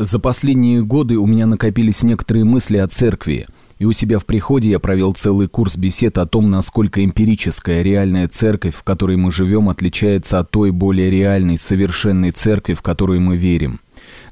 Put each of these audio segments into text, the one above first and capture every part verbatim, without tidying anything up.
За последние годы у меня накопились некоторые мысли о церкви. И у себя в приходе я провел целый курс бесед о том, насколько эмпирическая реальная церковь, в которой мы живем, отличается от той более реальной, совершенной церкви, в которую мы верим.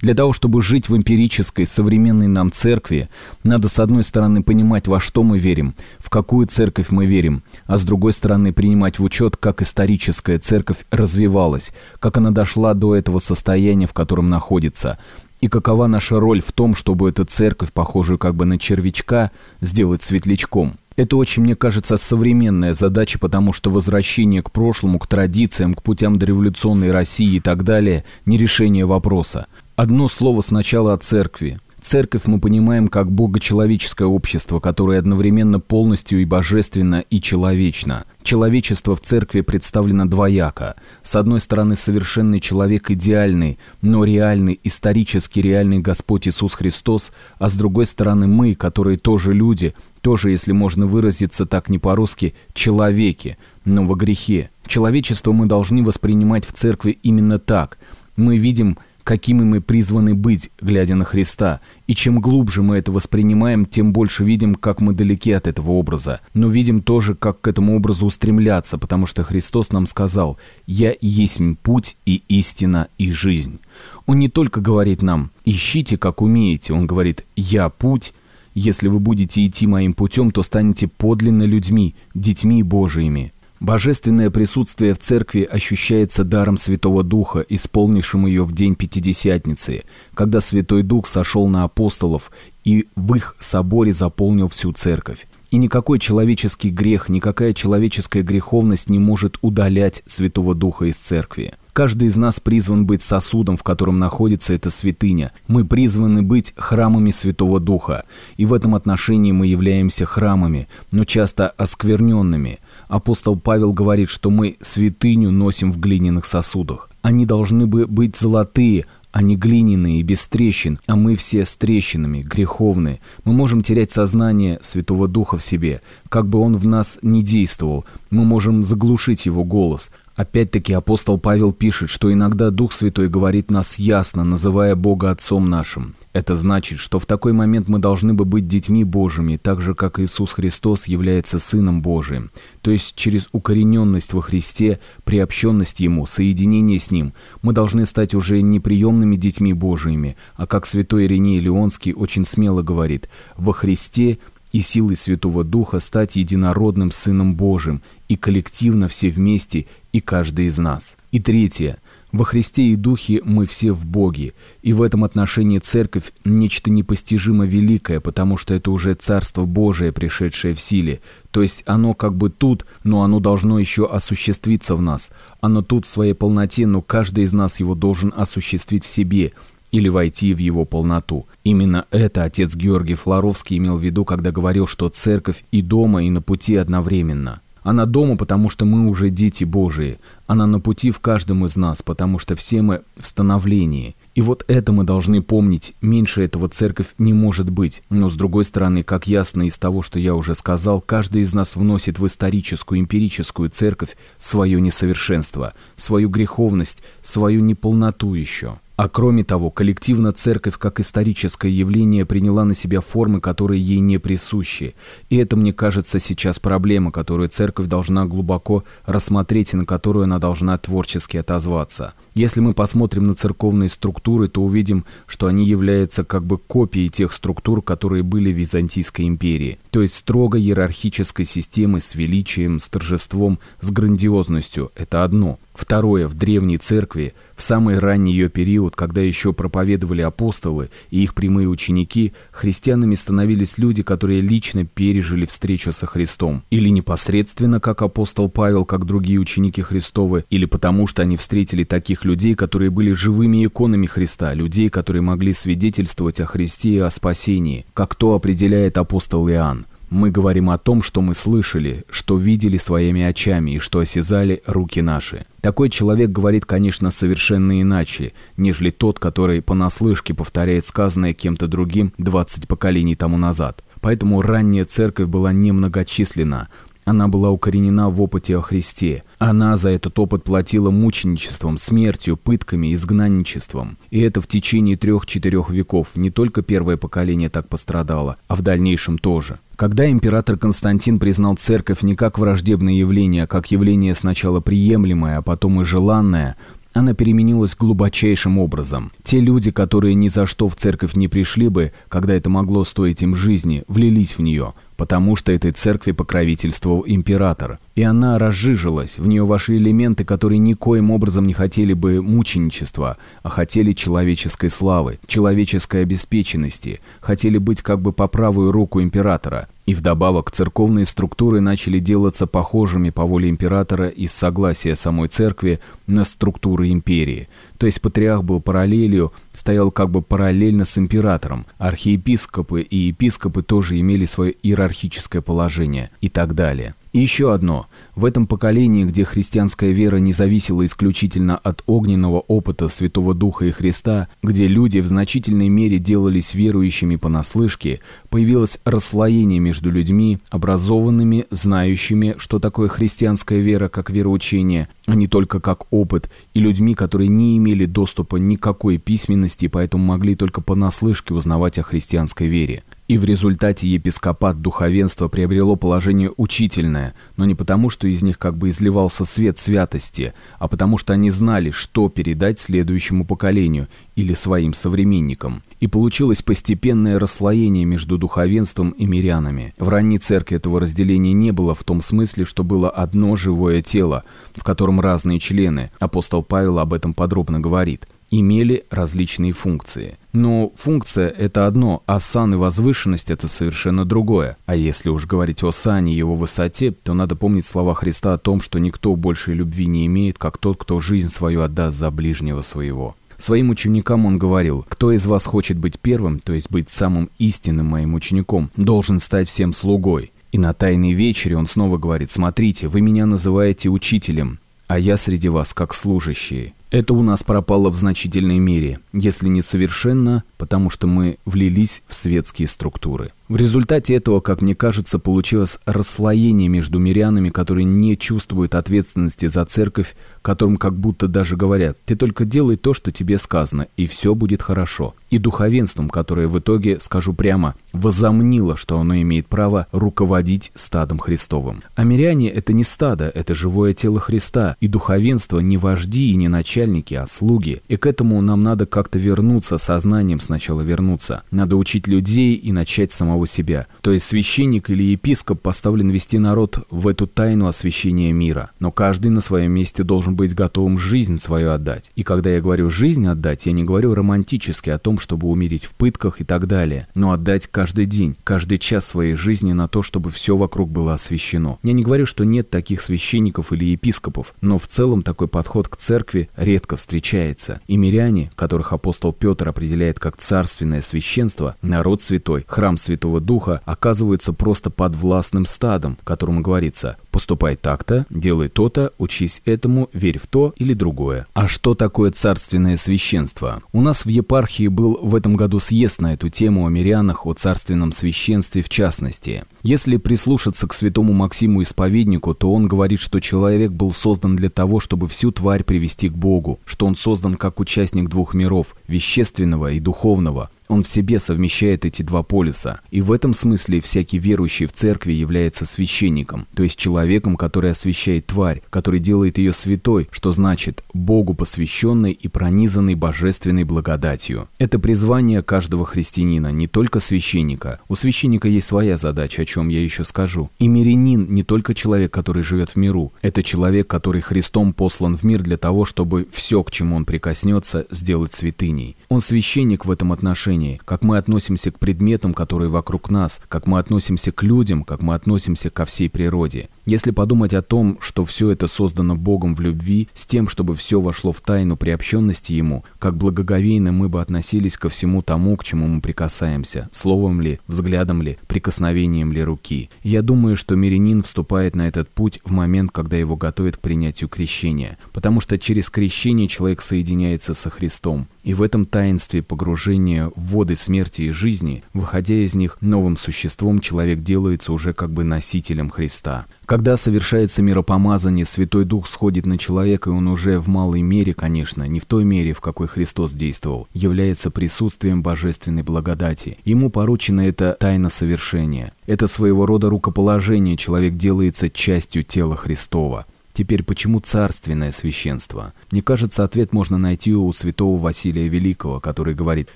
Для того, чтобы жить в эмпирической, современной нам церкви, надо, с одной стороны, понимать, во что мы верим, в какую церковь мы верим, а с другой стороны, принимать в учет, как историческая церковь развивалась, как она дошла до этого состояния, в котором находится, и какова наша роль в том, чтобы эту церковь, похожую как бы на червячка, сделать светлячком. Это очень, мне кажется, современная задача, потому что возвращение к прошлому, к традициям, к путям дореволюционной России и так далее – не решение вопроса. Одно слово сначала о церкви. Церковь мы понимаем как богочеловеческое общество, которое одновременно полностью и божественно, и человечно. Человечество в церкви представлено двояко. С одной стороны, совершенный человек идеальный, но реальный, исторически реальный Господь Иисус Христос, а с другой стороны мы, которые тоже люди, тоже, если можно выразиться так не по-русски, человеки, но во грехе. Человечество мы должны воспринимать в церкви именно так. Мы видим, какими мы призваны быть, глядя на Христа. И чем глубже мы это воспринимаем, тем больше видим, как мы далеки от этого образа. Но видим тоже, как к этому образу устремляться, потому что Христос нам сказал: «Я есть путь и истина и жизнь». Он не только говорит нам: «Ищите, как умеете». Он говорит: «Я путь. Если вы будете идти моим путем, то станете подлинно людьми, детьми Божиими». Божественное присутствие в церкви ощущается даром Святого Духа, исполнившим ее в день Пятидесятницы, когда Святой Дух сошел на апостолов и в их соборе заполнил всю церковь. И никакой человеческий грех, никакая человеческая греховность не может удалять Святого Духа из церкви. Каждый из нас призван быть сосудом, в котором находится эта святыня. Мы призваны быть храмами Святого Духа. И в этом отношении мы являемся храмами, но часто оскверненными. Апостол Павел говорит, что мы святыню носим в глиняных сосудах. Они должны бы быть золотые, а не глиняные и без трещин, а мы все с трещинами, греховные. Мы можем терять сознание Святого Духа в себе, как бы он в нас ни действовал. Мы можем заглушить его голос. Опять-таки апостол Павел пишет, что иногда Дух Святой говорит нас ясно, называя Бога Отцом нашим. Это значит, что в такой момент мы должны бы быть детьми Божьими, так же, как Иисус Христос является Сыном Божиим. То есть через укорененность во Христе, приобщенность Ему, соединение с Ним, мы должны стать уже не приемными детьми Божиими, а, как святой Ириней Леонский очень смело говорит, во Христе и силой Святого Духа стать единородным Сыном Божиим, и коллективно все вместе, и каждый из нас. И третье. Во Христе и Духе мы все в Боге, и в этом отношении Церковь – нечто непостижимо великое, потому что это уже Царство Божие, пришедшее в силе, то есть оно как бы тут, но оно должно еще осуществиться в нас, оно тут в своей полноте, но каждый из нас его должен осуществить в себе – или войти в его полноту. Именно это отец Георгий Флоровский имел в виду, когда говорил, что церковь и дома, и на пути одновременно. Она дома, потому что мы уже дети Божии. Она на пути в каждом из нас, потому что все мы в становлении. И вот это мы должны помнить. Меньше этого церковь не может быть. Но с другой стороны, как ясно из того, что я уже сказал, каждый из нас вносит в историческую, эмпирическую церковь свое несовершенство, свою греховность, свою неполноту еще. А кроме того, коллективно церковь как историческое явление приняла на себя формы, которые ей не присущи. И это, мне кажется, сейчас проблема, которую церковь должна глубоко рассмотреть и на которую она должна творчески отозваться. Если мы посмотрим на церковные структуры, то увидим, что они являются как бы копией тех структур, которые были в Византийской империи. То есть строго иерархической системы с величием, с торжеством, с грандиозностью. Это одно. Второе, в Древней Церкви, в самый ранний ее период, когда еще проповедовали апостолы и их прямые ученики, христианами становились люди, которые лично пережили встречу со Христом. Или непосредственно, как апостол Павел, как другие ученики Христовы, или потому что они встретили таких людей, которые были живыми иконами Христа, людей, которые могли свидетельствовать о Христе и о спасении, как то определяет апостол Иоанн. Мы говорим о том, что мы слышали, что видели своими очами и что осязали руки наши. Такой человек говорит, конечно, совершенно иначе, нежели тот, который понаслышке повторяет сказанное кем-то другим двадцать поколений тому назад. Поэтому ранняя церковь была немногочисленна. Она была укоренена в опыте о Христе. Она за этот опыт платила мученичеством, смертью, пытками, изгнанничеством. И это в течение трех-четырех веков. Не только первое поколение так пострадало, а в дальнейшем тоже. Когда император Константин признал церковь не как враждебное явление, а как явление сначала приемлемое, а потом и желанное, она переменилась глубочайшим образом. Те люди, которые ни за что в церковь не пришли бы, когда это могло стоить им жизни, влились в нее, потому что этой церкви покровительствовал император. И она разжижилась, в нее вошли элементы, которые никоим образом не хотели бы мученичества, а хотели человеческой славы, человеческой обеспеченности, хотели быть как бы по правую руку императора. И вдобавок церковные структуры начали делаться похожими по воле императора и с согласия самой церкви на структуры империи. То есть патриарх был параллелью, стоял как бы параллельно с императором. Архиепископы и епископы тоже имели свое иерархическое положение и так далее. И еще одно. В этом поколении, где христианская вера не зависела исключительно от огненного опыта Святого Духа и Христа, где люди в значительной мере делались верующими понаслышке, появилось расслоение между людьми, образованными, знающими, что такое христианская вера как вероучение, а не только как опыт, и людьми, которые не имели доступа никакой письменности, поэтому могли только понаслышке узнавать о христианской вере. И в результате епископат духовенства приобрело положение учительное, но не потому, что из них как бы изливался свет святости, а потому что они знали, что передать следующему поколению или своим современникам. И получилось постепенное расслоение между духовенством и мирянами. В ранней церкви этого разделения не было в том смысле, что было одно живое тело, в котором разные члены, апостол Павел об этом подробно говорит, имели различные функции. Но функция – это одно, а сан и возвышенность – это совершенно другое. А если уж говорить о сане и его высоте, то надо помнить слова Христа о том, что никто большей любви не имеет, как тот, кто жизнь свою отдаст за ближнего своего. Своим ученикам он говорил: «Кто из вас хочет быть первым, то есть быть самым истинным моим учеником, должен стать всем слугой». И на Тайной вечере он снова говорит: «Смотрите, вы меня называете учителем, а я среди вас как служащий». Это у нас пропало в значительной мере, если не совершенно, потому что мы влились в светские структуры. В результате этого, как мне кажется, получилось расслоение между мирянами, которые не чувствуют ответственности за церковь, которым как будто даже говорят: «Ты только делай то, что тебе сказано, и все будет хорошо», и духовенством, которое в итоге, скажу прямо, возомнило, что оно имеет право руководить стадом Христовым. А миряне – это не стадо, это живое тело Христа, и духовенство не вожди и не начальники, а слуги. И к этому нам надо как-то вернуться, сознанием сначала вернуться. Надо учить людей и начать с самого себя. То есть священник или епископ поставлен вести народ в эту тайну освящения мира. Но каждый на своем месте должен быть готовым жизнь свою отдать. И когда я говорю «жизнь отдать», я не говорю романтически о том, чтобы умереть в пытках и так далее, но отдать каждый день, каждый час своей жизни на то, чтобы все вокруг было освящено. Я не говорю, что нет таких священников или епископов, но в целом такой подход к церкви редко встречается. И миряне, которых апостол Петр определяет как царственное священство, народ святой, храм Святого Духа, оказываются просто подвластным стадом, которому говорится: поступай так-то, делай то-то, учись этому, верь в то или другое. А что такое царственное священство? У нас в епархии был в этом году съезд на эту тему о мирянах, о царственном священстве в частности. Если прислушаться к святому Максиму Исповеднику, то он говорит, что человек был создан для того, чтобы всю тварь привести к Богу. Богу, что он создан как участник двух миров, вещественного и духовного. Он в себе совмещает эти два полюса. И в этом смысле всякий верующий в церкви является священником, то есть человеком, который освящает тварь, который делает ее святой, что значит Богу посвященной и пронизанной божественной благодатью. Это призвание каждого христианина, не только священника. У священника есть своя задача, о чем я еще скажу. И мирянин не только человек, который живет в миру. Это человек, который Христом послан в мир для того, чтобы все, к чему он прикоснется, сделать святыней. Он священник в этом отношении. Как мы относимся к предметам, которые вокруг нас, как мы относимся к людям, как мы относимся ко всей природе. Если подумать о том, что все это создано Богом в любви, с тем, чтобы все вошло в тайну приобщенности Ему, как благоговейно мы бы относились ко всему тому, к чему мы прикасаемся, словом ли, взглядом ли, прикосновением ли руки. Я думаю, что мирянин вступает на этот путь в момент, когда его готовят к принятию крещения, потому что через крещение человек соединяется со Христом, и в этом таинстве погружения в воды смерти и жизни, выходя из них новым существом, человек делается уже как бы носителем Христа. Как Когда совершается миропомазание, Святой Дух сходит на человека, и он уже в малой мере, конечно, не в той мере, в какой Христос действовал, является присутствием божественной благодати. Ему поручена эта тайна совершения. Это своего рода рукоположение, человек делается частью тела Христова. Теперь, почему царственное священство? Мне кажется, ответ можно найти у святого Василия Великого, который говорит: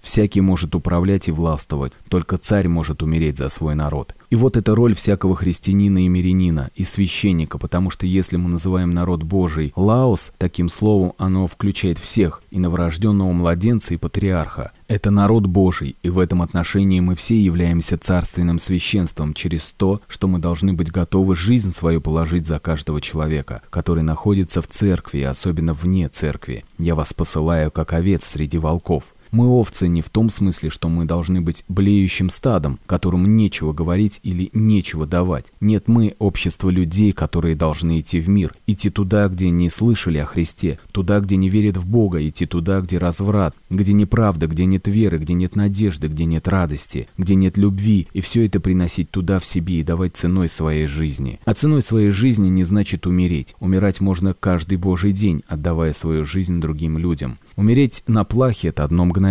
«Всякий может управлять и властвовать, только царь может умереть за свой народ». И вот это роль всякого христианина и мирянина, и священника, потому что если мы называем народ Божий «лаос», таким словом оно включает всех, и новорожденного младенца, и патриарха. Это народ Божий, и в этом отношении мы все являемся царственным священством через то, что мы должны быть готовы жизнь свою положить за каждого человека, который находится в церкви, и особенно вне церкви. «Я вас посылаю, как овец среди волков». Мы овцы не в том смысле, что мы должны быть блеющим стадом, которому нечего говорить или нечего давать. Нет, мы – общество людей, которые должны идти в мир, идти туда, где не слышали о Христе, туда, где не верят в Бога, идти туда, где разврат, где неправда, где нет веры, где нет надежды, где нет радости, где нет любви, и все это приносить туда в себе и давать ценой своей жизни. А ценой своей жизни не значит умереть. Умирать можно каждый Божий день, отдавая свою жизнь другим людям. Умереть на плахе – это одно мгновение.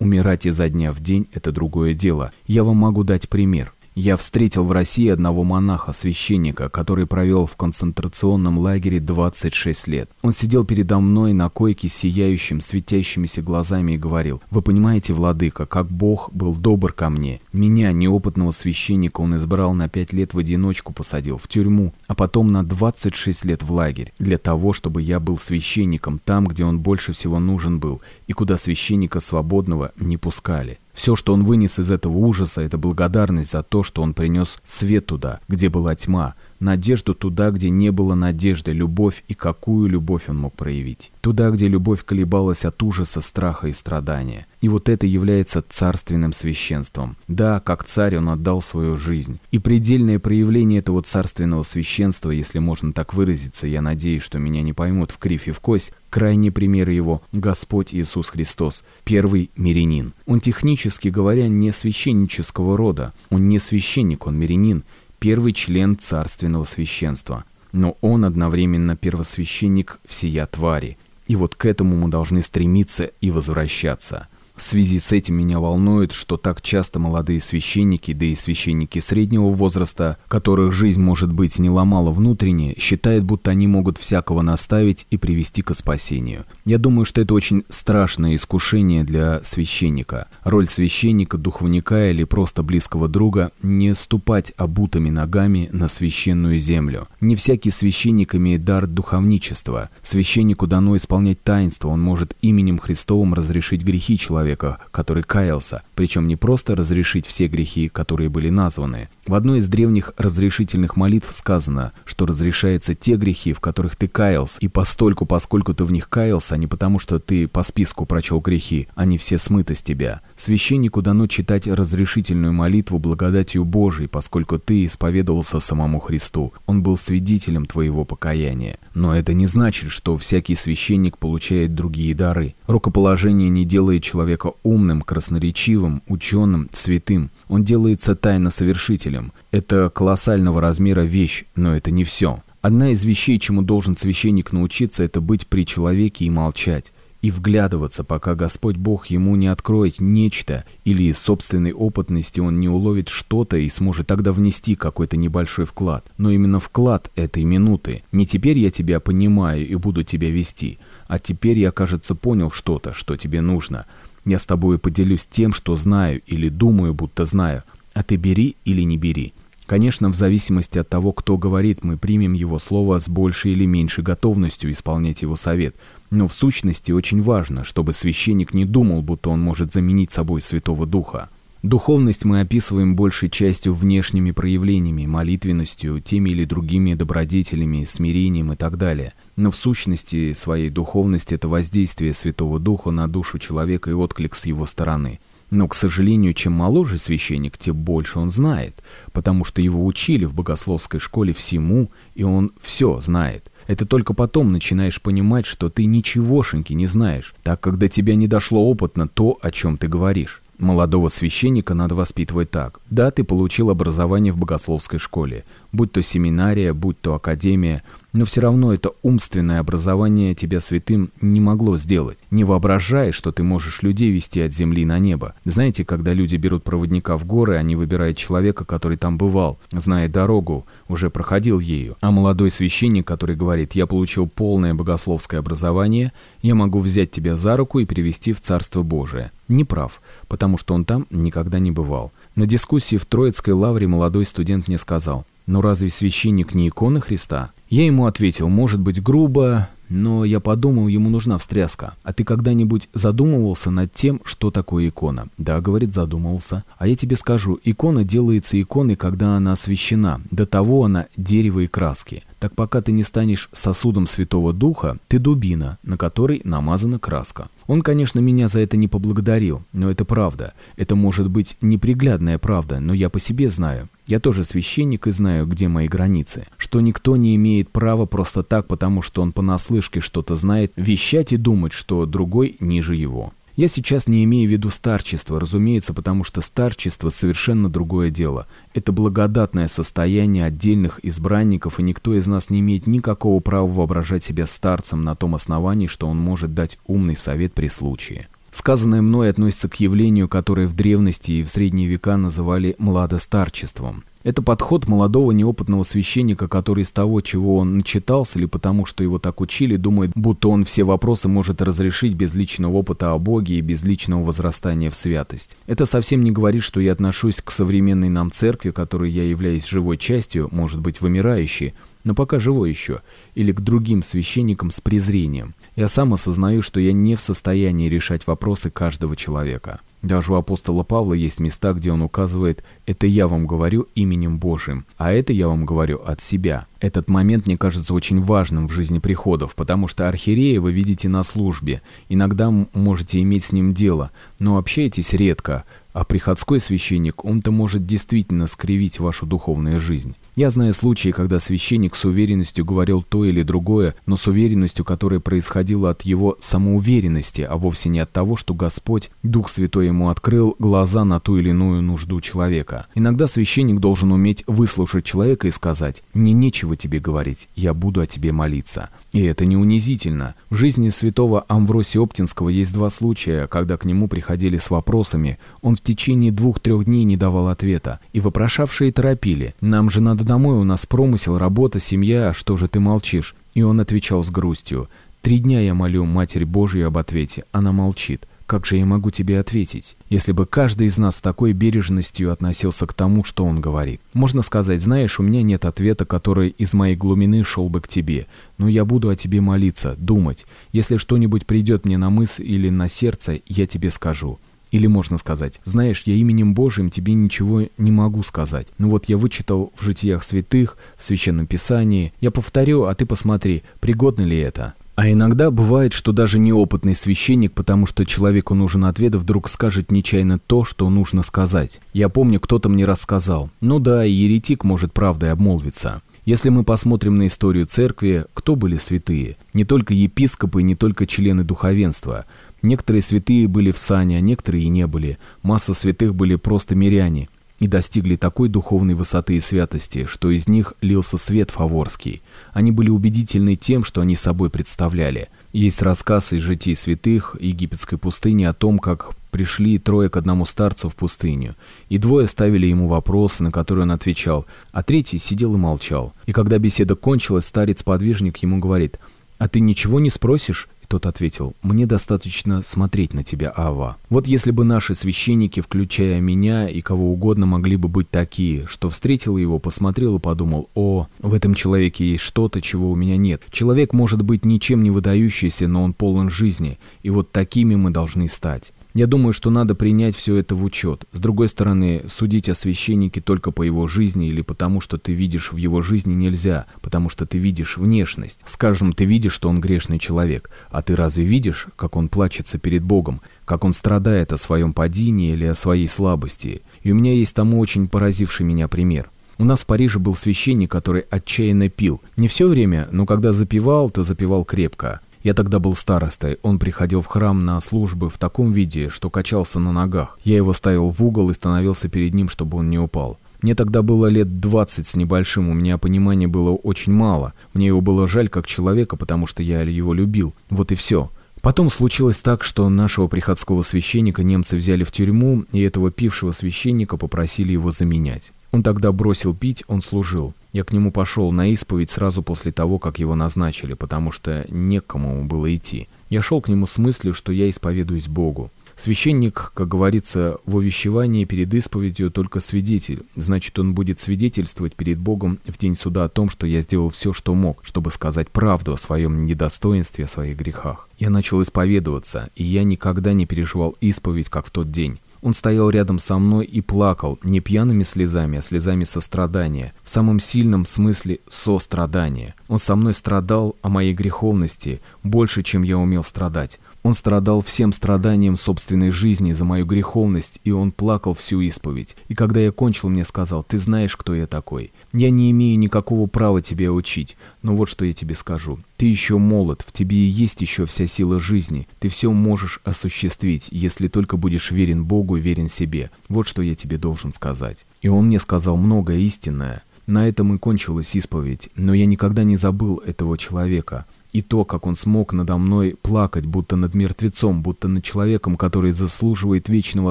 Умирать изо дня в день – это другое дело. Я вам могу дать пример. Я встретил в России одного монаха-священника, который провел в концентрационном лагере двадцать шесть лет. Он сидел передо мной на койке с сияющим, светящимися глазами и говорил: «Вы понимаете, владыка, как Бог был добр ко мне. Меня, неопытного священника, он избрал на пять лет в одиночку, посадил в тюрьму, а потом на двадцать шесть лет в лагерь, для того, чтобы я был священником там, где он больше всего нужен был, и куда священника свободного не пускали». Все, что он вынес из этого ужаса, это благодарность за то, что он принес свет туда, где была тьма, надежду туда, где не было надежды, любовь, и какую любовь он мог проявить. Туда, где любовь колебалась от ужаса, страха и страдания. И вот это является царственным священством. Да, как царь он отдал свою жизнь. И предельное проявление этого царственного священства, если можно так выразиться, я надеюсь, что меня не поймут в кривь и в кость, крайний пример его – Господь Иисус Христос, первый мирянин. Он, технически говоря, не священнического рода. Он не священник, он мирянин. Первый член царственного священства, но он одновременно первосвященник всея твари, и вот к этому мы должны стремиться и возвращаться. В связи с этим меня волнует, что так часто молодые священники, да и священники среднего возраста, которых жизнь, может быть, не ломала внутренне, считают, будто они могут всякого наставить и привести ко спасению. Я думаю, что это очень страшное искушение для священника. Роль священника, духовника или просто близкого друга – не ступать обутыми ногами на священную землю. Не всякий священник имеет дар духовничества. Священнику дано исполнять таинство, он может именем Христовым разрешить грехи человека, который каялся, причем не просто разрешить все грехи, которые были названы. В одной из древних разрешительных молитв сказано, что разрешаются те грехи, в которых ты каялся, и постольку, поскольку ты в них каялся, а не потому, что ты по списку прочел грехи, они все смыты с тебя. Священнику дано читать разрешительную молитву благодатью Божией, поскольку ты исповедовался самому Христу. Он был свидетелем твоего покаяния. Но это не значит, что всякий священник получает другие дары. Рукоположение не делает человека умным, красноречивым, ученым, святым. Он делается тайно-совершителем. Это колоссального размера вещь, но это не все. Одна из вещей, чему должен священник научиться, это быть при человеке и молчать, и вглядываться, пока Господь Бог ему не откроет нечто, или из собственной опытности он не уловит что-то и сможет тогда внести какой-то небольшой вклад. Но именно вклад этой минуты. Не «теперь я тебя понимаю и буду тебя вести», а «теперь я, кажется, понял что-то, что тебе нужно». Я с тобой поделюсь тем, что знаю или думаю, будто знаю, а ты бери или не бери. Конечно, в зависимости от того, кто говорит, мы примем его слово с большей или меньшей готовностью исполнять его совет. Но в сущности очень важно, чтобы священник не думал, будто он может заменить собой Святого Духа. Духовность мы описываем большей частью внешними проявлениями, молитвенностью, теми или другими добродетелями, смирением и так далее. Но в сущности своей духовности это воздействие Святого Духа на душу человека и отклик с его стороны. Но, к сожалению, чем моложе священник, тем больше он знает, потому что его учили в богословской школе всему, и он все знает. Это только потом начинаешь понимать, что ты ничегошеньки не знаешь, так как до тебя не дошло опытно то, о чем ты говоришь. Молодого священника надо воспитывать так. Да, ты получил образование в богословской школе. будь то семинария, будь то академия, но все равно это умственное образование тебя святым не могло сделать. Не воображай, что ты можешь людей вести от земли на небо. Знаете, когда люди берут проводника в горы, они выбирают человека, который там бывал, знает дорогу, уже проходил ею. А молодой священник, который говорит: «Я получил полное богословское образование, я могу взять тебя за руку и привести в Царство Божие», не прав, потому что он там никогда не бывал. На дискуссии в Троицкой лавре молодой студент мне сказал: «Но разве священник не икона Христа?» Я ему ответил: может быть, грубо, но я подумал, ему нужна встряска. «А ты когда-нибудь задумывался над тем, что такое икона?» «Да, — говорит, — задумывался. А я тебе скажу, икона делается иконой, когда она освящена, до того она дерево и краски. Так пока ты не станешь сосудом Святого Духа, ты дубина, на которой намазана краска». Он, конечно, меня за это не поблагодарил, но это правда. Это может быть неприглядная правда, но я по себе знаю. Я тоже священник и знаю, где мои границы. Что никто не имеет права просто так, потому что он понаслышке что-то знает, вещать и думать, что другой ниже его. Я сейчас не имею в виду старчество, разумеется, потому что старчество совершенно другое дело. Это благодатное состояние отдельных избранников, и никто из нас не имеет никакого права воображать себя старцем на том основании, что он может дать умный совет при случае. Сказанное мной относится к явлению, которое в древности и в средние века называли младостарчеством. Это подход молодого неопытного священника, который из того, чего он начитался, или потому, что его так учили, думает, будто он все вопросы может разрешить без личного опыта о Боге и без личного возрастания в святость. Это совсем не говорит, что я отношусь к современной нам церкви, которой я являюсь живой частью, может быть, вымирающей, но пока живой еще, или к другим священникам с презрением. Я сам осознаю, что я не в состоянии решать вопросы каждого человека. Даже у апостола Павла есть места, где он указывает: «Это я вам говорю именем Божьим, а это я вам говорю от себя». Этот момент мне кажется очень важным в жизни приходов, потому что архиерея вы видите на службе, иногда можете иметь с ним дело, но общаетесь редко, а приходской священник, он-то может действительно скривить вашу духовную жизнь. Я знаю случаи, когда священник с уверенностью говорил то или другое, но с уверенностью, которая происходила от его самоуверенности, а вовсе не от того, что Господь, Дух Святой, ему открыл глаза на ту или иную нужду человека. Иногда священник должен уметь выслушать человека и сказать: «Мне нечего тебе говорить, я буду о тебе молиться». И это не унизительно. В жизни святого Амвросия Оптинского есть два случая, когда к нему приходили с вопросами, он в течение двух-трех дней не давал ответа, и вопрошавшие торопили: «Нам же надо домой, у нас промысел, работа, семья, а что же ты молчишь?» И он отвечал с грустью: «Три дня я молю Матерь Божию об ответе, она молчит. Как же я могу тебе ответить?» Если бы каждый из нас с такой бережностью относился к тому, что он говорит. Можно сказать: «Знаешь, у меня нет ответа, который из моей глубины шел бы к тебе, но я буду о тебе молиться, думать. Если что-нибудь придет мне на мысль или на сердце, я тебе скажу». Или можно сказать: «Знаешь, я именем Божьим тебе ничего не могу сказать. Ну вот я вычитал в житиях святых, в Священном Писании. Я повторю, а ты посмотри, пригодно ли это». А иногда бывает, что даже неопытный священник, потому что человеку нужен ответ, вдруг скажет нечаянно то, что нужно сказать. Я помню, кто-то мне рассказал: «Ну да, и еретик может правдой обмолвиться». Если мы посмотрим на историю церкви, кто были святые? Не только епископы, не только члены духовенства. Некоторые святые были в сане, а некоторые и не были. Масса святых были просто миряне и достигли такой духовной высоты и святости, что из них лился свет фаворский. Они были убедительны тем, что они собой представляли. Есть рассказ из житий святых египетской пустыни о том, как пришли трое к одному старцу в пустыню, и двое ставили ему вопросы, на которые он отвечал, а третий сидел и молчал. И когда беседа кончилась, старец-подвижник ему говорит: «А ты ничего не спросишь?» Тот ответил: «Мне достаточно смотреть на тебя, Ава». Вот если бы наши священники, включая меня и кого угодно, могли бы быть такие, что встретил его, посмотрел и подумал: «О, в этом человеке есть что-то, чего у меня нет». Человек может быть ничем не выдающийся, но он полон жизни, и вот такими мы должны стать. Я думаю, что надо принять все это в учет. С другой стороны, судить о священнике только по его жизни или потому, что ты видишь в его жизни, нельзя, потому что ты видишь внешность. Скажем, ты видишь, что он грешный человек, а ты разве видишь, как он плачется перед Богом, как он страдает о своем падении или о своей слабости? И у меня есть тому очень поразивший меня пример. У нас в Париже был священник, который отчаянно пил. Не все время, но когда запивал, то запивал крепко. Я тогда был старостой, он приходил в храм на службы в таком виде, что качался на ногах. Я его ставил в угол и становился перед ним, чтобы он не упал. Мне тогда было лет двадцать с небольшим, у меня понимания было очень мало. Мне его было жаль как человека, потому что я его любил. Вот и все. Потом случилось так, что нашего приходского священника немцы взяли в тюрьму, и этого пившего священника попросили его заменять. Он тогда бросил пить, он служил. Я к нему пошел на исповедь сразу после того, как его назначили, потому что некому было идти. Я шел к нему с мыслью, что я исповедуюсь Богу. Священник, как говорится, в увещевании перед исповедью только свидетель. Значит, он будет свидетельствовать перед Богом в день суда о том, что я сделал все, что мог, чтобы сказать правду о своем недостоинстве, о своих грехах. Я начал исповедоваться, и я никогда не переживал исповедь, как в тот день. Он стоял рядом со мной и плакал, не пьяными слезами, а слезами сострадания, в самом сильном смысле сострадания. Он со мной страдал о моей греховности больше, чем я умел страдать. Он страдал всем страданием собственной жизни за мою греховность, и он плакал всю исповедь. И когда я кончил, мне сказал: «Ты знаешь, кто я такой. Я не имею никакого права тебя учить, но вот что я тебе скажу. Ты еще молод, в тебе и есть еще вся сила жизни. Ты все можешь осуществить, если только будешь верен Богу и верен себе. Вот что я тебе должен сказать». И он мне сказал многое истинное. На этом и кончилась исповедь, но я никогда не забыл этого человека. И то, как он смог надо мной плакать, будто над мертвецом, будто над человеком, который заслуживает вечного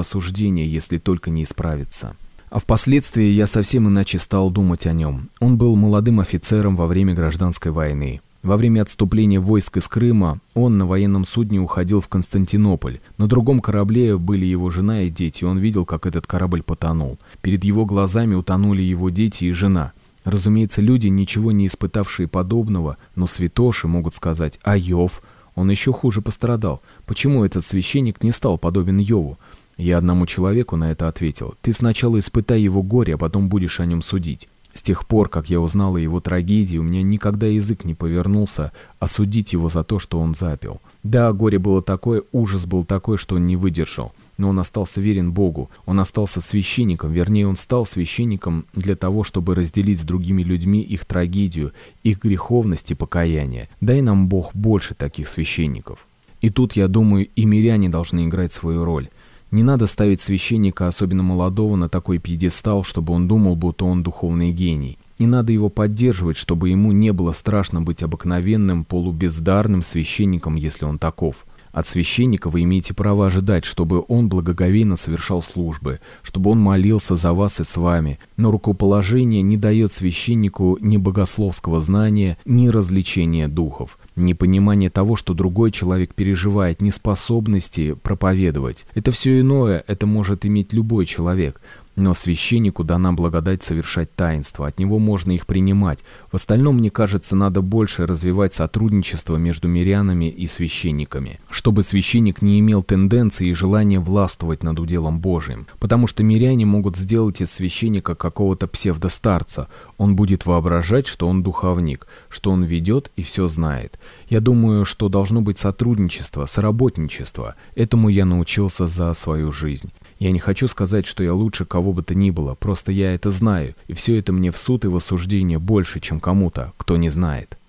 осуждения, если только не исправится. А впоследствии я совсем иначе стал думать о нем. Он был молодым офицером во время гражданской войны. Во время отступления войск из Крыма он на военном судне уходил в Константинополь. На другом корабле были его жена и дети, и он видел, как этот корабль потонул. Перед его глазами утонули его дети и жена. Разумеется, люди, ничего не испытавшие подобного, но святоши могут сказать: «А Иов? Он еще хуже пострадал. Почему этот священник не стал подобен Иову?» Я одному человеку на это ответил: «Ты сначала испытай его горе, а потом будешь о нем судить». С тех пор, как я узнал о его трагедии, у меня никогда язык не повернулся осудить его за то, что он запил. Да, горе было такое, ужас был такой, что он не выдержал. Но он остался верен Богу, он остался священником, вернее, он стал священником для того, чтобы разделить с другими людьми их трагедию, их греховность и покаяние. Дай нам Бог больше таких священников. И тут, я думаю, и миряне должны играть свою роль. Не надо ставить священника, особенно молодого, на такой пьедестал, чтобы он думал, будто он духовный гений. Не надо его поддерживать, чтобы ему не было страшно быть обыкновенным, полубездарным священником, если он таков. От священника вы имеете право ожидать, чтобы он благоговейно совершал службы, чтобы он молился за вас и с вами. Но рукоположение не дает священнику ни богословского знания, ни развлечения духов, ни понимания того, что другой человек переживает, ни способности проповедовать. Это все иное, это может иметь любой человек. Но священнику дана благодать совершать таинства, от него можно их принимать. В остальном, мне кажется, надо больше развивать сотрудничество между мирянами и священниками, чтобы священник не имел тенденции и желания властвовать над уделом Божиим, потому что миряне могут сделать из священника какого-то псевдостарца. Он будет воображать, что он духовник, что он ведет и все знает. Я думаю, что должно быть сотрудничество, соработничество. Этому я научился за свою жизнь. Я не хочу сказать, что я лучше кого бы то ни было, просто я это знаю, и все это мне в суд и в осуждение больше, чем кому-то, кто не знает.